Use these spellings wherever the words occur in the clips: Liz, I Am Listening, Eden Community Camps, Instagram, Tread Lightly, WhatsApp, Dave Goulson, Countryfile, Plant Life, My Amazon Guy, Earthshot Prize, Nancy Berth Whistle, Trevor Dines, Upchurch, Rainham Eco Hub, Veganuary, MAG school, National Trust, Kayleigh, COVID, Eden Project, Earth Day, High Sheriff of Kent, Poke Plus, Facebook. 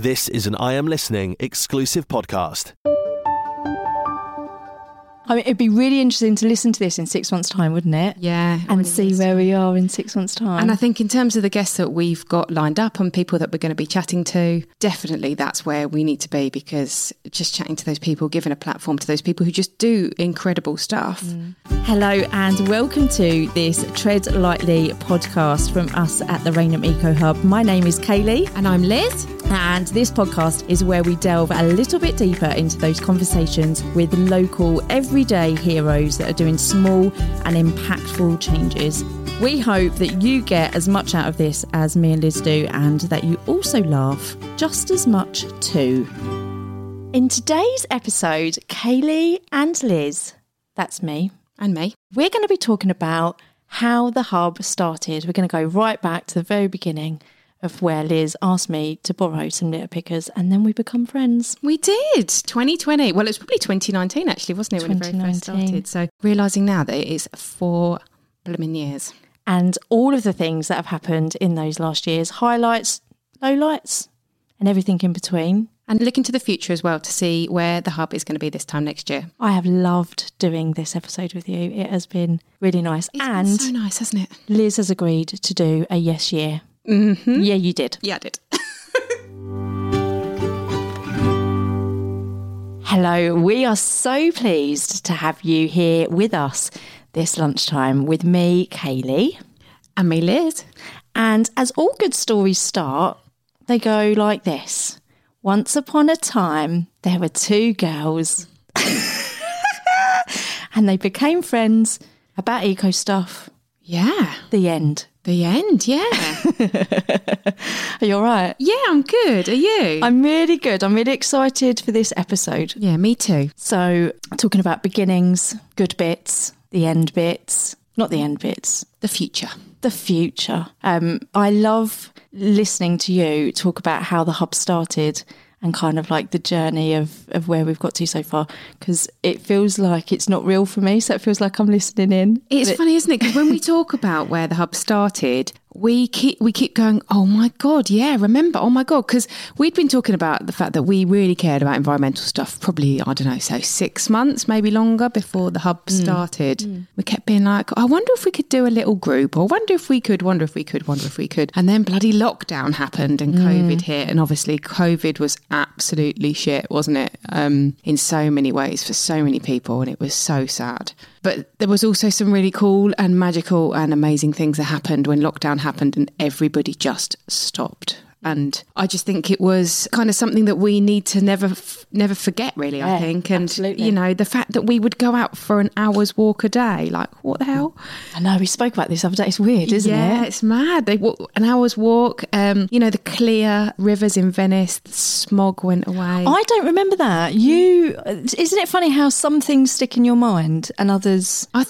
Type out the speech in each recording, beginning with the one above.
This is an I Am Listening exclusive podcast. I mean, it'd be really interesting to listen to this in 6 months' time, wouldn't it? Yeah. And see where we are in 6 months' time. And I think in terms of the guests that we've got lined up and people that we're going to be chatting to, definitely that's where we need to be, because just chatting to those people, giving a platform to those people who just do incredible stuff. Mm. Hello and welcome to this Tread Lightly podcast from us at the Rainham Eco Hub. My name is Kayleigh. And I'm Liz. And this podcast is where we delve a little bit deeper into those conversations with local everyday heroes that are doing small and impactful changes. We hope that you get as much out of this as me and Liz do, and that you also laugh just as much too. In today's episode, Kayleigh and Liz, that's me and me, we're going to be talking about how the hub started. We're going to go right back to the very beginning of where Liz asked me to borrow some litter pickers, and then we become friends. We did, 2020. Well, it was probably 2019, actually, wasn't it, when it very first started? So realising now that it is 4 blooming years. And all of the things that have happened in those last years, highlights, lowlights, and everything in between. And looking to the future as well to see where the hub is going to be this time next year. I have loved doing this episode with you. It has been really nice. It's been so nice, hasn't it? Liz has agreed to do a yes year. Mm-hmm. Yeah, you did. Yeah, I did. Hello, we are so pleased to have you here with us this lunchtime with me, Kayleigh. And me, Liz. And as all good stories start, they go like this. Once upon a time, there were 2 girls. And they became friends about eco stuff. Yeah. The end. The end, yeah. Are you all right? Yeah, I'm good. Are you? I'm really good. I'm really excited for this episode. Yeah, me too. So, talking about beginnings, good bits, the end bits, not the end bits. The future. The future. I love listening to you talk about how the hub started and kind of like the journey of where we've got to so far, because it feels like it's not real for me, so it feels like I'm listening in. It's funny, isn't it? Because when we talk about where the hub started, we keep going, oh my God, yeah, remember, oh my God, because we'd been talking about the fact that we really cared about environmental stuff probably, I don't know, so 6 months, maybe longer before the hub started. Mm. We kept being like, I wonder if we could do a little group, or wonder if we could. And then bloody lockdown happened and COVID hit. And obviously COVID was absolutely shit, wasn't it? In so many ways for so many people. And it was so sad. But there was also some really cool and magical and amazing things that happened when lockdown happened and everybody just stopped. And I just think it was kind of something that we need to never forget, really, yeah, I think. And, absolutely. You know, the fact that we would go out for an hour's walk a day, like, what the hell? I know, we spoke about this the other day. It's weird, isn't it? Yeah, it's mad. They walk, an hour's walk, you know, the clear rivers in Venice, the smog went away. I don't remember that. Isn't it funny how some things stick in your mind and others... I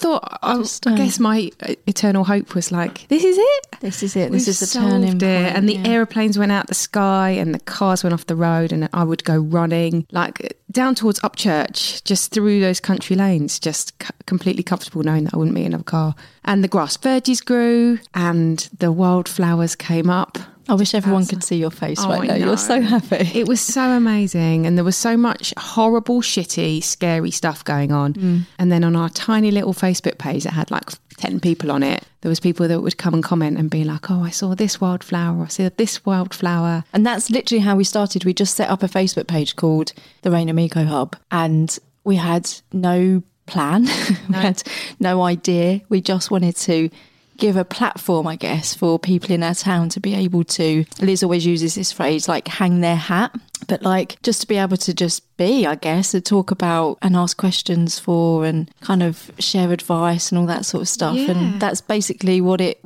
guess my eternal hope was like, this is it. This is the turning point. And the aeroplanes went out the sky and the cars went off the road, and I would go running like down towards Upchurch, just through those country lanes, just completely comfortable knowing that I wouldn't meet another car. And the grass verges grew and the wildflowers came up. I wish everyone could see your face right now. You're so happy. It was so amazing. And there was so much horrible, shitty, scary stuff going on. Mm. And then on our tiny little Facebook page that had like 10 people on it, there was people that would come and comment and be like, oh, I saw this wildflower, I saw this wildflower. And that's literally how we started. We just set up a Facebook page called the Rainham Eco Hub. And we had no plan. We had no idea. We just wanted to give a platform, I guess, for people in our town to be able to, Liz always uses this phrase, like hang their hat, but like just to be able to just be, I guess, and talk about and ask questions for and kind of share advice and all that sort of stuff. Yeah. And that's basically what it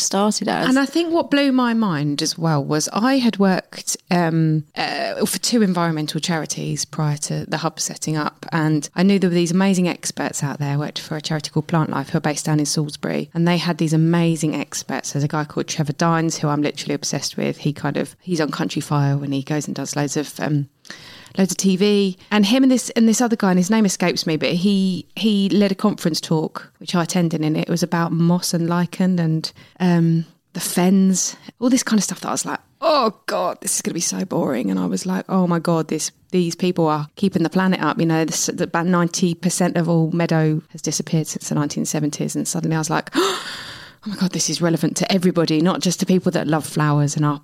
started as. And I think what blew my mind as well was I had worked for 2 environmental charities prior to the hub setting up, and I knew there were these amazing experts out there. I worked for a charity called Plant Life who are based down in Salisbury, and they had these amazing experts. There's a guy called Trevor Dines who I'm literally obsessed with. He's on Countryfile and he goes and does loads of TV, and him and this other guy, and his name escapes me, but he led a conference talk which I attended, and it was about moss and lichen and the fens, all this kind of stuff that I was like, oh God, this is going to be so boring. And I was like, oh my God, these people are keeping the planet up. You know, about 90% of all meadow has disappeared since the 1970s. And suddenly I was like, oh my God, this is relevant to everybody, not just to people that love flowers and are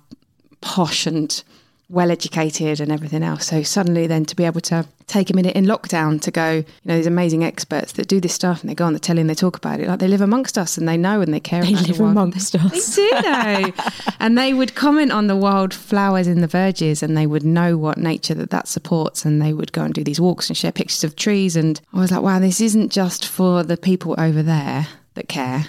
posh and well-educated and everything else. So suddenly then to be able to take a minute in lockdown to go, you know, these amazing experts that do this stuff and they go on the telly and they talk about it, like they live amongst us and they know and they care about the wildflowers. They live amongst us. They do know. And they would comment on the wildflowers in the verges and they would know what nature that supports, and they would go and do these walks and share pictures of trees. And I was like, wow, this isn't just for the people over there that care.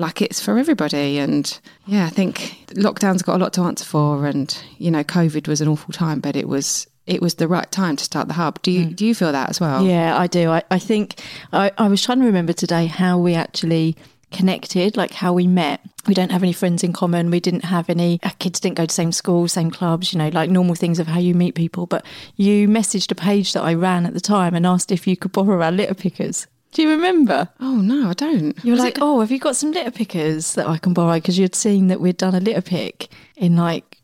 Like, it's for everybody. And yeah, I think lockdown's got a lot to answer for. And, you know, COVID was an awful time, but it was the right time to start the hub. Do you feel that as well? Yeah, I do. I think I was trying to remember today how we actually connected, like how we met. We don't have any friends in common. We didn't have any, our kids didn't go to same school, same clubs, you know, like normal things of how you meet people. But you messaged a page that I ran at the time and asked if you could borrow our litter pickers. Do you remember? Oh, no, I don't. You were like, oh, have you got some litter pickers that I can borrow? Because you'd seen that we'd done a litter pick in like,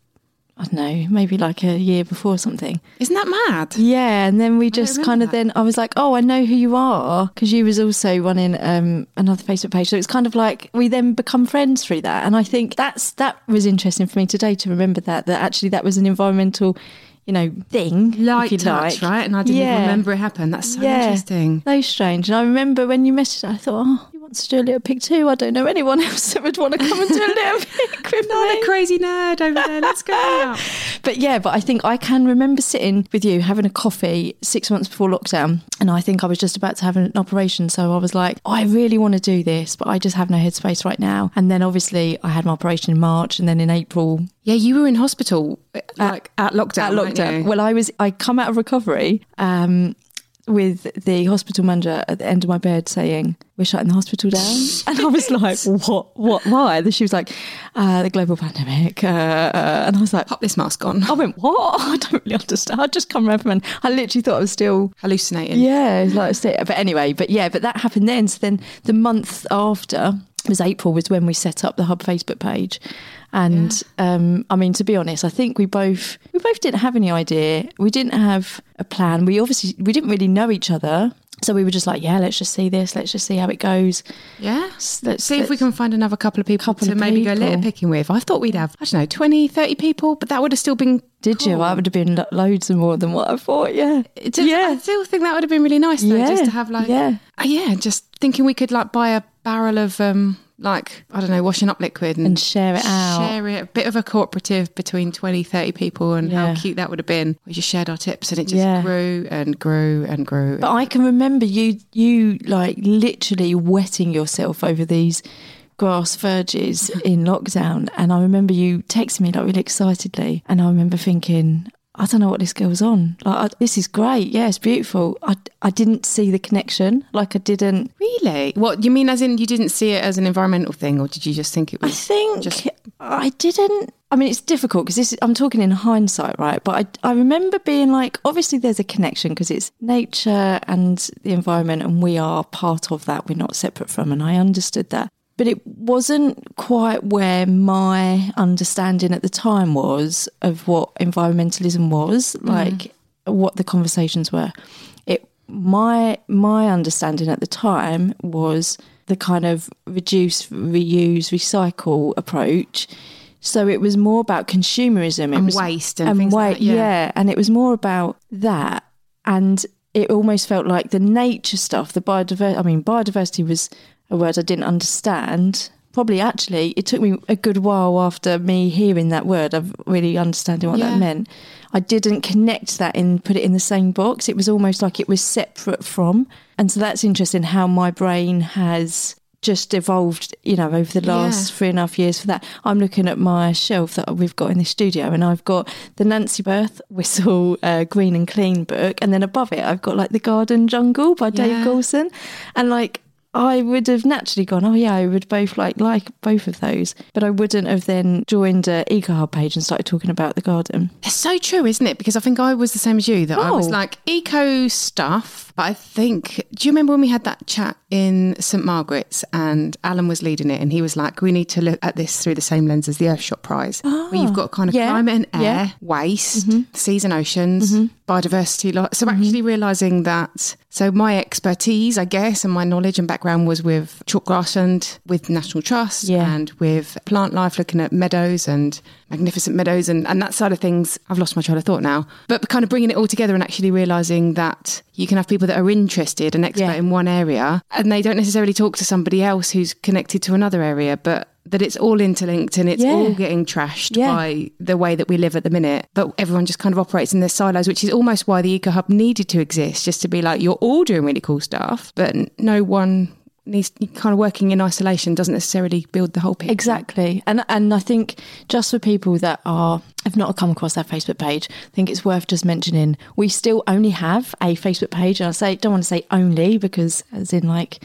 I don't know, maybe like a year before or something. Isn't that mad? Yeah. And then we just kind of then I was like, oh, I know who you are. Because you was also running another Facebook page. So it's kind of like we then become friends through that. And I think that was interesting for me today to remember that actually that was an environmental, you know, thing, like, if you touch, like, right? And I didn't even remember it happened. That's so interesting. So strange. And I remember when you messaged, I thought, oh, you want to do a little pick too? I don't know anyone else that would want to come and do a little pick with me. The crazy nerd over there. Let's go out. But I think I can remember sitting with you having a coffee 6 months before lockdown. And I think I was just about to have an operation. So I was like, oh, I really want to do this, but I just have no headspace right now. And then obviously I had my operation in March, and then in April. Yeah, you were in hospital at lockdown. At lockdown. Well, I come out of recovery with the hospital manager at the end of my bed saying, we're shutting the hospital down. And I was like, what, why? And she was like, the global pandemic. And I was like, pop this mask on. I went, what? I don't really understand. I'd just come around from, and I literally thought I was still hallucinating. Yeah, it was like, but that happened then. So then the month after, it was April, was when we set up the Hub Facebook page. And I mean, to be honest, I think we both didn't have any idea. We didn't have a plan. We didn't really know each other. So we were just like, yeah, let's just see this. Let's just see how it goes. Yeah. Let's see if we can find another couple of people to maybe go litter picking with. I thought we'd have, I don't know, 20, 30 people, but that would have still been cool. That would have been loads more than what I thought, yeah. I still think that would have been really nice, though, just to have like... Yeah. Just thinking we could like buy a barrel of... like, I don't know, washing up liquid and share it out. Share it, a bit of a cooperative between 20, 30 people, and how cute that would have been. We just shared our tips and it just grew and grew and grew. But I can remember you like literally wetting yourself over these grass verges in lockdown. And I remember you texting me like really excitedly. And I remember thinking, I don't know what this girl's on. Like, this is great. Yeah, it's beautiful. I didn't see the connection. Like, I didn't... Really? What, you mean as in you didn't see it as an environmental thing, or did you just think it was... I think I didn't... I mean, it's difficult because I'm talking in hindsight, right? But I remember being like, obviously there's a connection because it's nature and the environment and we are part of that. We're not separate from, and I understood that. But it wasn't quite where my understanding at the time was of what environmentalism was, like what the conversations were. My understanding at the time was the kind of reduce, reuse, recycle approach. So it was more about consumerism. It was waste and things like that. Yeah, and it was more about that. And it almost felt like the nature stuff, the biodiversity, I mean, biodiversity was... a word I didn't understand. Probably actually, it took me a good while after me hearing that word of really understanding what that meant. I didn't connect that and put it in the same box. It was almost like it was separate from. And so that's interesting how my brain has just evolved, you know, over the last 3.5 years for that. I'm looking at my shelf that we've got in the studio, and I've got the Nancy Berth Whistle Green and Clean book, and then above it I've got like The Garden Jungle by Dave Goulson, and like I would have naturally gone, oh yeah, I would both like both of those. But I wouldn't have then joined an Eco Hub page and started talking about the garden. It's so true, isn't it? Because I think I was the same as you, that I was like eco stuff. But I think, do you remember when we had that chat in St Margaret's and Alan was leading it and he was like, we need to look at this through the same lens as the Earthshot Prize. Oh, where you've got kind of climate and air, waste, seas and oceans, biodiversity. So actually realising that, so my expertise, I guess, and my knowledge and background was with chalk grassland, with National Trust and with Plant Life, looking at meadows and magnificent meadows and that side of things. I've lost my train of thought now. But kind of bringing it all together and actually realising that you can have people that are interested and expert in one area and they don't necessarily talk to somebody else who's connected to another area, but that it's all interlinked and it's all getting trashed by the way that we live at the minute. But everyone just kind of operates in their silos, which is almost why the Eco Hub needed to exist, just to be like, you're all doing really cool stuff, but no one needs, kind of working in isolation doesn't necessarily build the whole picture. Exactly. And I think just for people that have not come across our Facebook page, I think it's worth just mentioning, we still only have a Facebook page. And I say, don't want to say only because as in like,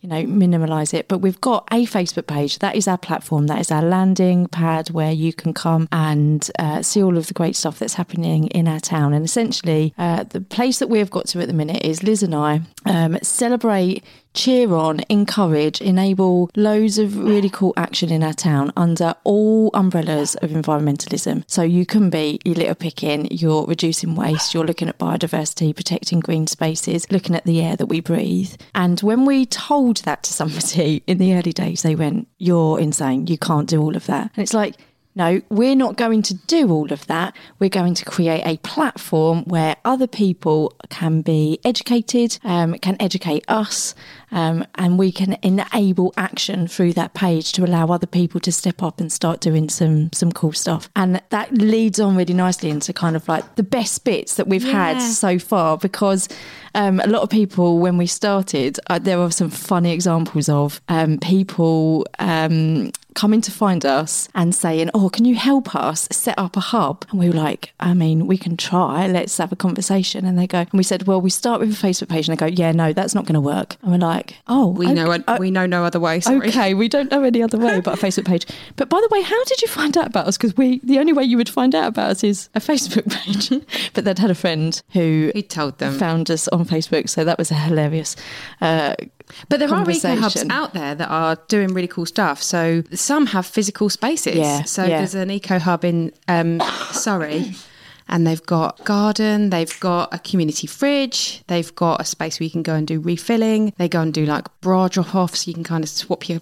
you know, minimalise it. But we've got a Facebook page. That is our platform. That is our landing pad where you can come and see all of the great stuff that's happening in our town. And essentially, the place that we've got to at the minute is Liz and I celebrate, cheer on, encourage, enable loads of really cool action in our town under all umbrellas of environmentalism. So you can be your litter picking, you're reducing waste, you're looking at biodiversity, protecting green spaces, looking at the air that we breathe. And when we told that to somebody in the early days, they went, you're insane, you can't do all of that. And it's like, no, we're not going to do all of that. We're going to create a platform where other people can be educated, can educate us, and we can enable action through that page to allow other people to step up and start doing some cool stuff. And that leads on really nicely into kind of like the best bits that we've had so far, because a lot of people, when we started, there were some funny examples of people coming to find us and saying, oh, can you help us set up a hub? And we were like, I mean, we can try, let's have a conversation. And they go, and we said, well, we start with a Facebook page. And they go, yeah, no, that's not going to work. And we're like, oh, we know no other way. Sorry. Okay, we don't know any other way but a Facebook page. But by the way, how did you find out about us? Because the only way you would find out about us is a Facebook page. But they'd had a friend who told them, found us on Facebook. So that was a hilarious but there are eco hubs out there that are doing really cool stuff. So some have physical spaces. Yeah, so there's an eco hub in Surrey. And they've got garden, they've got a community fridge, they've got a space where you can go and do refilling. They go and do like bra drop-offs. You can kind of swap your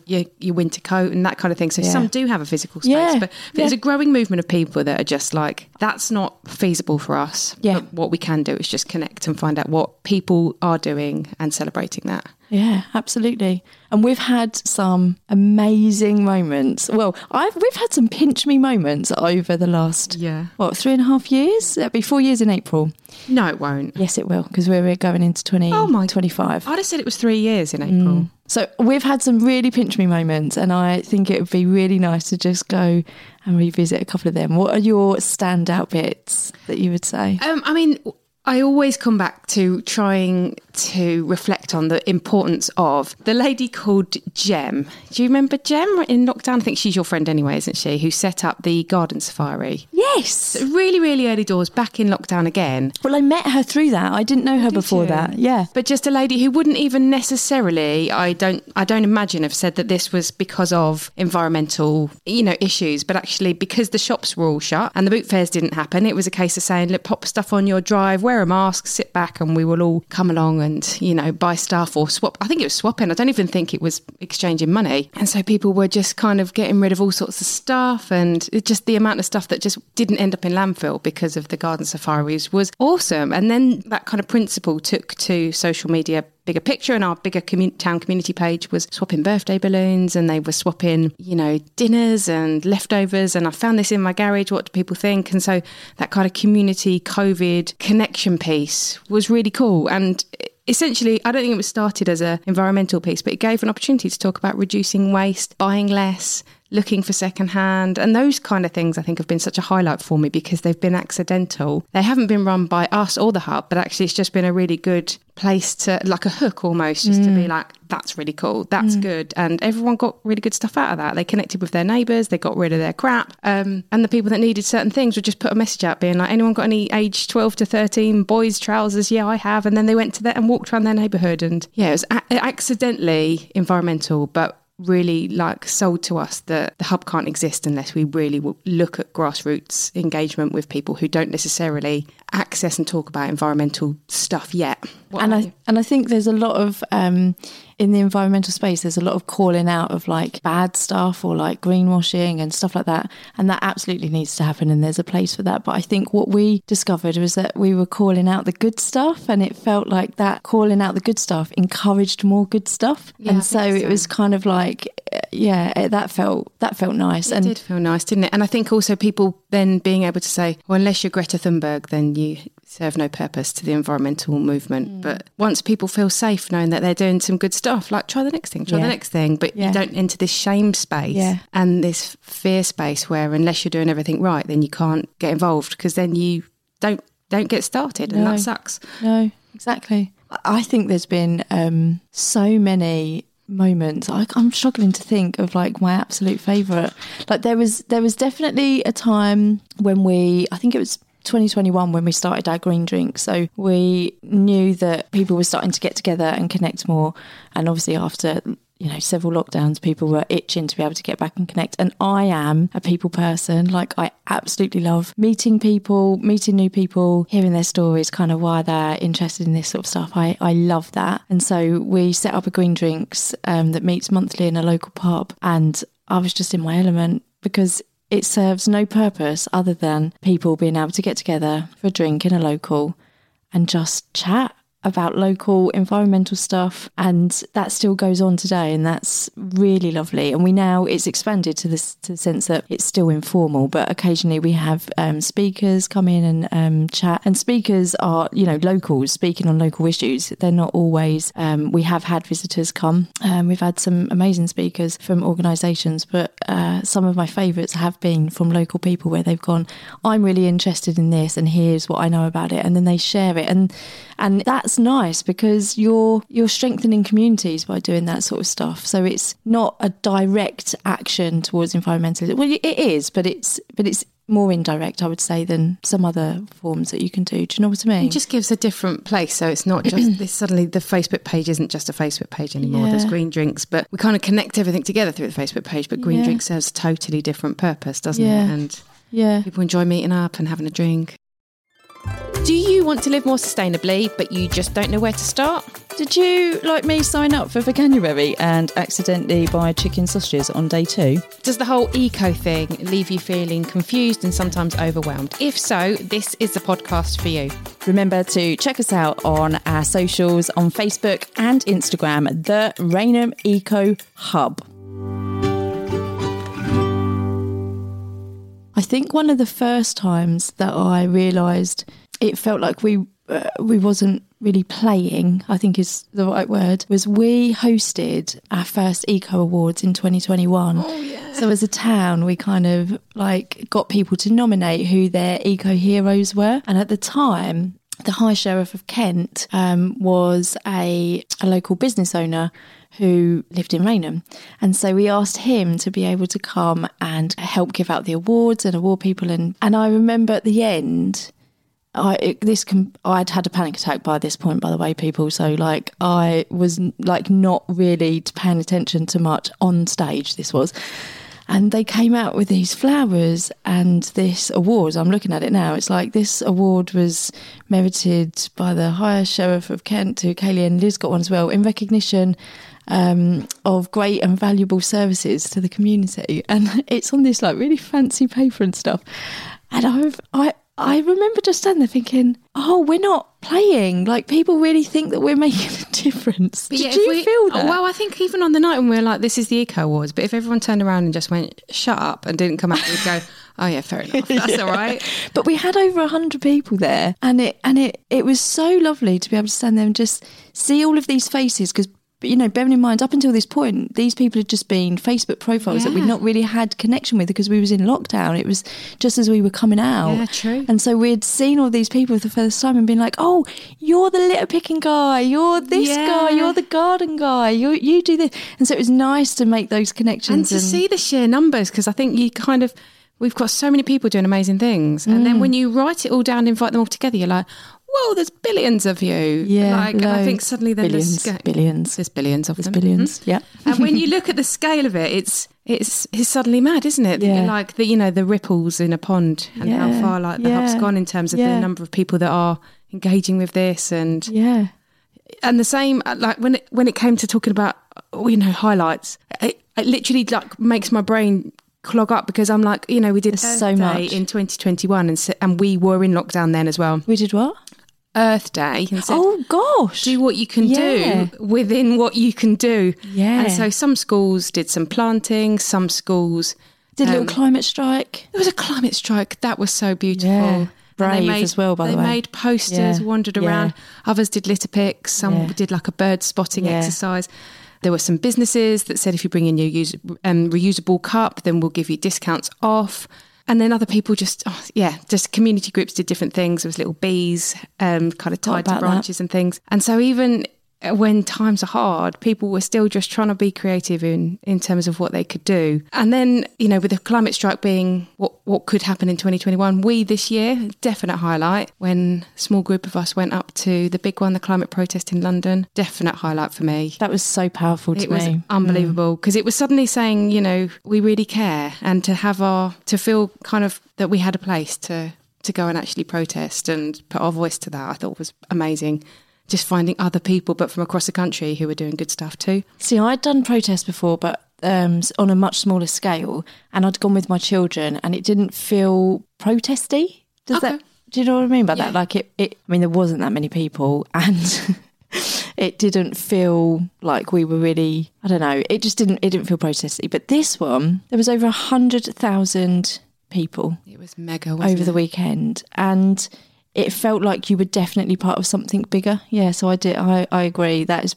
winter coat and that kind of thing. So some do have a physical space, but there's a growing movement of people that are just like, that's not feasible for us. Yeah. But what we can do is just connect and find out what people are doing and celebrating that. Yeah, absolutely. And we've had some amazing moments. Well, we've had some pinch me moments over the last, 3.5 years? That'd be 4 years in April. No, it won't. Yes, it will, because we're going into 2025. I'd have said it was 3 years in April. So we've had some really pinch me moments, and I think it would be really nice to just go and revisit a couple of them. What are your standout bits that you would say? I mean, I always come back to trying to reflect on the importance of the lady called Jem. Do you remember Jem in lockdown? I think she's your friend anyway, isn't she? Who set up the garden safari. Yes. So really, really early doors, back in lockdown again. Well, I met her through that. I didn't know her before that. Yeah. But just a lady who wouldn't even necessarily, I don't imagine, have said that this was because of environmental, issues, but actually because the shops were all shut and the boot fairs didn't happen, it was a case of saying, look, pop stuff on your drive, wear a mask, sit back, and we will all come along and buy stuff or swap. I think it was swapping. I don't even think it was exchanging money. And so people were just kind of getting rid of all sorts of stuff, and just the amount of stuff that just didn't end up in landfill because of the garden safaris was awesome. And then that kind of principle took to social media bigger picture, and our bigger town community page was swapping birthday balloons, and they were swapping dinners and leftovers, and I found this in my garage, what do people think? And so that kind of community COVID connection piece was really cool. And essentially, I don't think it was started as an environmental piece, but it gave an opportunity to talk about reducing waste, buying less, looking for secondhand, and those kind of things I think have been such a highlight for me because they've been accidental. They haven't been run by us or the hub, but actually it's just been a really good place to, like a hook almost, just to be like, that's really cool, that's good. And everyone got really good stuff out of that. They connected with their neighbours, they got rid of their crap, and the people that needed certain things would just put a message out being like, anyone got any age 12 to 13 boys trousers? Yeah, I have. And then they went to that and walked around their neighbourhood, and yeah, it was accidentally environmental, but really like sold to us that the hub can't exist unless we really look at grassroots engagement with people who don't necessarily access and talk about environmental stuff yet. And I think there's a lot of in the environmental space, there's a lot of calling out of like bad stuff or like greenwashing and stuff like that, and that absolutely needs to happen, and there's a place for that. But I think what we discovered was that we were calling out the good stuff, and it felt like that calling out the good stuff encouraged more good stuff. Yeah, and so it was kind of like, yeah, that felt nice. It did feel nice, didn't it? And I think also people then being able to say, well, unless you're Greta Thunberg, then you serve no purpose to the environmental movement. But once people feel safe knowing that they're doing some good stuff, like try the next thing, but you don't enter this shame space and this fear space where unless you're doing everything right, then you can't get involved, because then you don't get started, and that sucks. No, exactly. I think there's been so many moments. I'm struggling to think of like my absolute favourite. Like there was definitely a time when I think it was 2021 when we started our green drink. So we knew that people were starting to get together and connect more, and obviously after several lockdowns, people were itching to be able to get back and connect. And I am a people person. Like I absolutely love meeting people, meeting new people, hearing their stories, kind of why they're interested in this sort of stuff. I love that. And so we set up a green drinks that meets monthly in a local pub, and I was just in my element because it serves no purpose other than people being able to get together for a drink in a local and just chat about local environmental stuff. And that still goes on today, and that's really lovely. And it's expanded to the sense that it's still informal, but occasionally we have speakers come in and chat, and speakers are locals speaking on local issues. They're not always we have had visitors come, we've had some amazing speakers from organisations, but some of my favourites have been from local people where they've gone, I'm really interested in this and here's what I know about it, and then they share it, and that's nice because you're strengthening communities by doing that sort of stuff. So it's not a direct action towards environmentalism. Well, it is, but it's more indirect, I would say, than some other forms that you can do. Do you know what I mean? It just gives a different place. So it's not just this, suddenly the Facebook page isn't just a Facebook page anymore. Yeah. There's green drinks, but we kind of connect everything together through the Facebook page, but green drinks serves a totally different purpose, doesn't it? And people enjoy meeting up and having a drink. Do you want to live more sustainably, but you just don't know where to start? Did you, like me, sign up for Veganuary and accidentally buy chicken sausages on day 2? Does the whole eco thing leave you feeling confused and sometimes overwhelmed? If so, this is the podcast for you. Remember to check us out on our socials on Facebook and Instagram, the Rainham Eco Hub. I think one of the first times that I realised it felt like we wasn't really playing, I think is the right word, was we hosted our first Eco Awards in 2021. Oh, yeah. So as a town, we kind of like got people to nominate who their eco heroes were. And at the time, the High Sheriff of Kent was a local business owner who lived in Rainham, and so we asked him to be able to come and help give out the awards and award people. And I remember at the end, I'd had a panic attack by this point, by the way, people. So like I was like not really paying attention to much on stage. This was. And they came out with these flowers and this award. I'm looking at it now. It's like this award was merited by the High Sheriff of Kent, who Kayleigh and Liz got one as well, in recognition of great and valuable services to the community. And it's on this like really fancy paper and stuff. And I remember just standing there thinking, oh, we're not playing. Like, people really think that we're making a difference. But Did you feel that? Well, I think even on the night when we were like, this is the Eco Awards, but if everyone turned around and just went, shut up, and didn't come out, we'd go, oh, yeah, fair enough. That's all right. But we had over 100 people there, and it was so lovely to be able to stand there and just see all of these faces, because But, you know, bearing in mind, up until this point, these people had just been Facebook profiles that we'd not really had connection with because we was in lockdown. It was just as we were coming out. Yeah, true. And so we'd seen all these people for the first time and been like, oh, you're the litter picking guy, you're this guy, you're the garden guy, you do this. And so it was nice to make those connections. And to see the sheer numbers, because I think you kind of, we've got so many people doing amazing things. And then when you write it all down and invite them all together, you're like, whoa, there's billions of you. Yeah, like, I think suddenly then there's billions of them. There's billions, yeah. And when you look at the scale of it, it's suddenly mad, isn't it? Yeah. Like, the ripples in a pond and how far, like, the hub's gone in terms of the number of people that are engaging with this. And and the same, like, when it came to talking about, highlights, it literally, like, makes my brain clog up because I'm like, we did so much in 2021 and we were in lockdown then as well. We did what? Earth Day. And said, oh gosh. Do what you can do within what you can do. Yeah. And so some schools did some planting, some schools did a little climate strike. There was a climate strike. That was so beautiful. Yeah. Brave as well, by the way. They made posters, wandered around. Others did litter picks. Some did like a bird spotting exercise. There were some businesses that said if you bring in your reusable cup, then we'll give you discounts off. And then other people just community groups did different things. There was little bees kind of tied to branches and things. And so even when times are hard, people were still just trying to be creative in terms of what they could do. And then, with the climate strike being what could happen in 2021, we this year, definite highlight, when a small group of us went up to the big one, the climate protest in London, definite highlight for me. That was so powerful to me. It was unbelievable because it was suddenly saying, we really care, and to feel kind of that we had a place to go and actually protest and put our voice to that, I thought was amazing. Just finding other people, but from across the country who were doing good stuff too. See, I'd done protests before, but on a much smaller scale, and I'd gone with my children, and it didn't feel protesty. Do you know what I mean by that? Like there wasn't that many people, and it didn't feel like we were really. I don't know. It didn't feel protesty. But this one, there was over 100,000 people. It was mega wasn't over the weekend, and it felt like you were definitely part of something bigger. Yeah, so I did. I agree. That is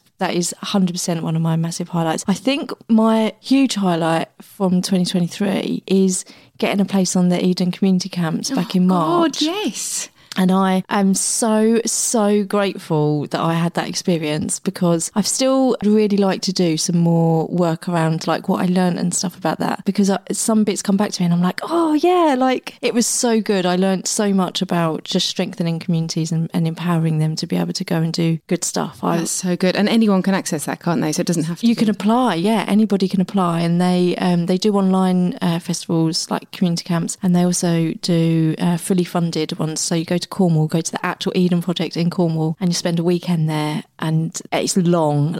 100% one of my massive highlights. I think my huge highlight from 2023 is getting a place on the Eden Community Camps back in March. God, yes. And I am so, so grateful that I had that experience because I've still really like to do some more work around like what I learned and stuff about that because some bits come back to me and I'm like, oh yeah, like it was so good. I learned so much about just strengthening communities and empowering them to be able to go and do good stuff. That's so good. And anyone can access that, can't they? So it doesn't have to. You can apply. Yeah, anybody can apply. And they do online festivals like community camps, and they also do fully funded ones. So you go to Cornwall, go to the actual Eden Project in Cornwall, and you spend a weekend there, and it's long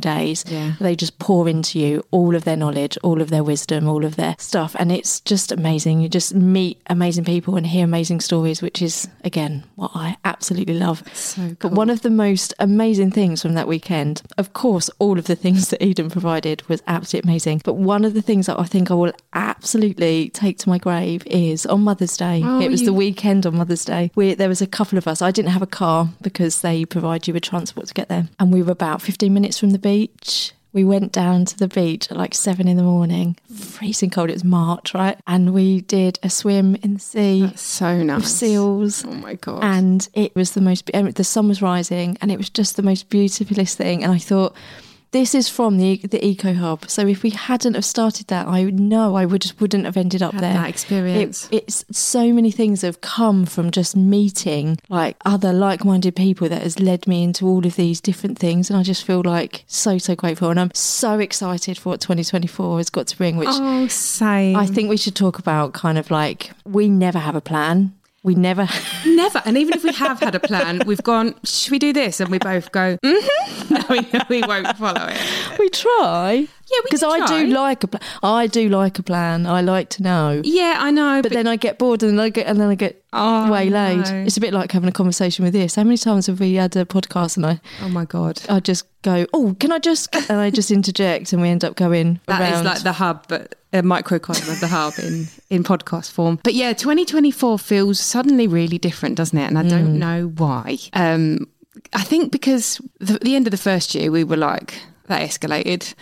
days. Yeah. They just pour into you all of their knowledge, all of their wisdom, all of their stuff, and it's just amazing. You just meet amazing people and hear amazing stories, which is again what I absolutely love. So cool. But one of the most amazing things from that weekend, of course all of the things that Eden provided was absolutely amazing, but one of the things that I think I will absolutely take to my grave is on Mother's Day. The weekend on Mother's Day, there was a couple of us. I didn't have a car because they provide you with transport to get there. And we were about 15 minutes from the beach. We went down to the beach at like 7 a.m, freezing cold. It was March, right? And we did a swim in the sea. That's so nice. With seals. Oh my God. And it was the sun was rising, and it was just the most beautifulest thing. And I thought, this is from the Eco Hub. So if we hadn't have started that, I know I wouldn't have ended up there. That experience. It's so many things have come from just meeting like other like-minded people that has led me into all of these different things. And I just feel like so, so grateful. And I'm so excited for what 2024 has got to bring, which same. I think we should talk about kind of like we never have a plan. We never. And even if we have had a plan, we've gone, should we do this? And we both go, no, we won't follow it. We try. Yeah, we do. Because I do like a plan. I like to know. Yeah, I know. But then I get bored and then I get waylaid. No. It's a bit like having a conversation with this. How many times have we had a podcast and oh my God. I just go, and I just interject, and we end up going around. That is like the hub, but a microcosm of the hub in podcast form. But yeah, 2024 feels suddenly really different, doesn't it? And I don't know why. I think because at the end of the first year, we were like, that escalated,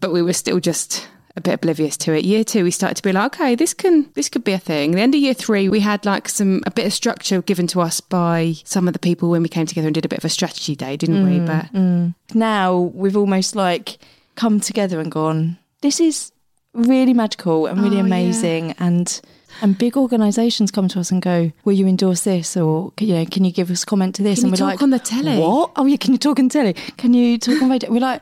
but we were still just a bit oblivious to it. Year two, we started to be like, okay, this could be a thing. The end of year three, we had like a bit of structure given to us by some of the people when we came together and did a bit of a strategy day, didn't we? But now we've almost like come together and gone, this is really magical and really amazing. Yeah. And big organisations come to us and go, will you endorse this? Or, you know, can you give us comment to this? Can and we're like, on the telly? What? Oh, yeah, can you talk on telly? Can you talk on radio? We're like,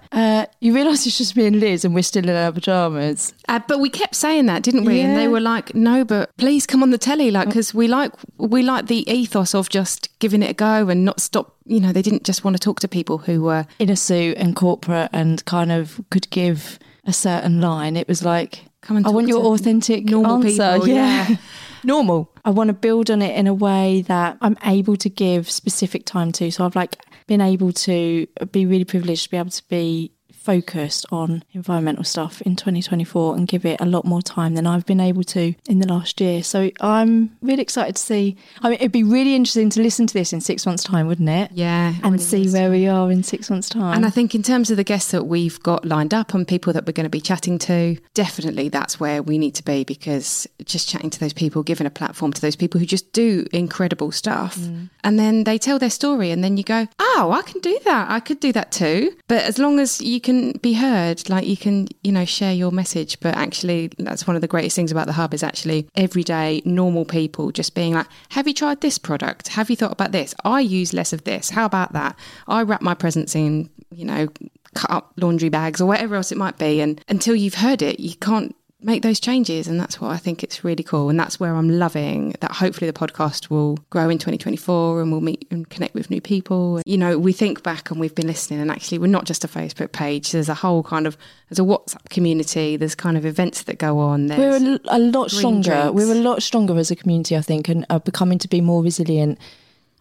you realise it's just me and Liz and we're still in our pyjamas. But we kept saying that, didn't we? Yeah. And they were like, no, but please come on the telly. Like, because we like the ethos of just giving it a go and not stop. You know, they didn't just want to talk to people who were in a suit and corporate and kind of could give a certain line. It was like, come and I want your authentic normal answer. People, yeah. Normal. I want to build on it in a way that I'm able to give specific time to. So I've like been able to be really privileged to be able to be focused on environmental stuff in 2024 and give it a lot more time than I've been able to in the last year. So I'm really excited to see. I mean, it'd be really interesting to listen to this in 6 months' time, wouldn't it? Yeah. And see where we are in 6 months' time. And I think in terms of the guests that we've got lined up and people that we're going to be chatting to, definitely that's where we need to be, because just chatting to those people, giving a platform to those people who just do incredible stuff. Mm. And then they tell their story and then you go, oh, I can do that. I could do that too. But as long as you can be heard, like you can, you know, share your message. But actually, that's one of the greatest things about the hub is actually everyday normal people just being like, have you tried this product? Have you thought about this? I use less of this. How about that? I wrap my presents in, you know, cut up laundry bags or whatever else it might be. And until you've heard it, you can't make those changes. And that's what I think it's really cool. And that's where I'm loving that hopefully the podcast will grow in 2024 and we'll meet and connect with new people. You know, we think back and we've been listening, and actually we're not just a Facebook page. There's a whole kind of, there's a WhatsApp community. There's kind of events that go on. There's we're a lot stronger. Drinks. We're a lot stronger as a community, I think, and are becoming to be more resilient,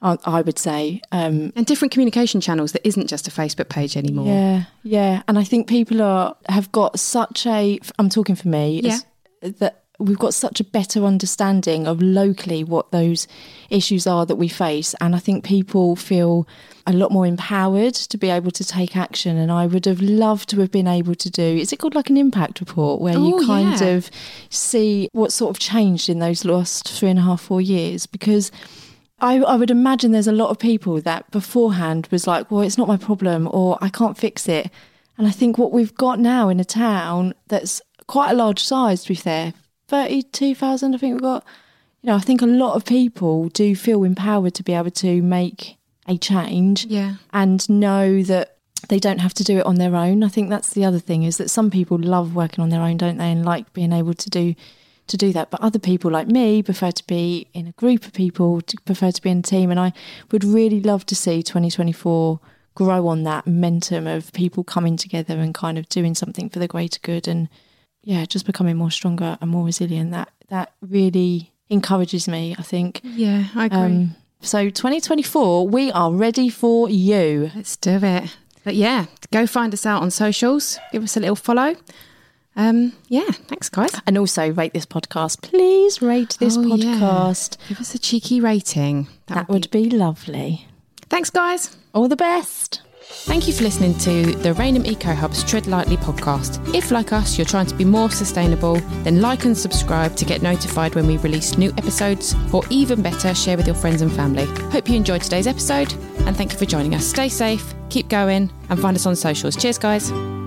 I would say. And different communication channels that isn't just a Facebook page anymore. Yeah, yeah. And I think people have got such a, I'm talking for me, that we've got such a better understanding of locally what those issues are that we face. And I think people feel a lot more empowered to be able to take action. And I would have loved to have been able to do, is it called like an impact report, where you kind of see what sort of changed in those last 3.5, 4 years? Because I would imagine there's a lot of people that beforehand was like, well, it's not my problem, or I can't fix it. And I think what we've got now in a town that's quite a large size, to be fair, 32,000, I think we've got, you know, I think a lot of people do feel empowered to be able to make a change and know that they don't have to do it on their own. I think that's the other thing, is that some people love working on their own, don't they? And like being able to do that, but other people like me prefer to be in a group of people, prefer to be in a team, and I would really love to see 2024 grow on that momentum of people coming together and kind of doing something for the greater good, and just becoming more stronger and more resilient. That really encourages me, I think. Yeah, I agree. So 2024, we are ready for you. Let's do it. But yeah, go find us out on socials, give us a little follow. Thanks guys, and also rate this podcast, please. Rate this podcast, give us a cheeky rating. That would be lovely. Thanks guys, all the best. Thank you for listening to the Rainham Eco Hub's Tread Lightly podcast. If, like us, you're trying to be more sustainable, then like and subscribe to get notified when we release new episodes, or even better, share with your friends and family. Hope you enjoyed today's episode, and thank you for joining us. Stay safe, keep going, and find us on socials. Cheers guys.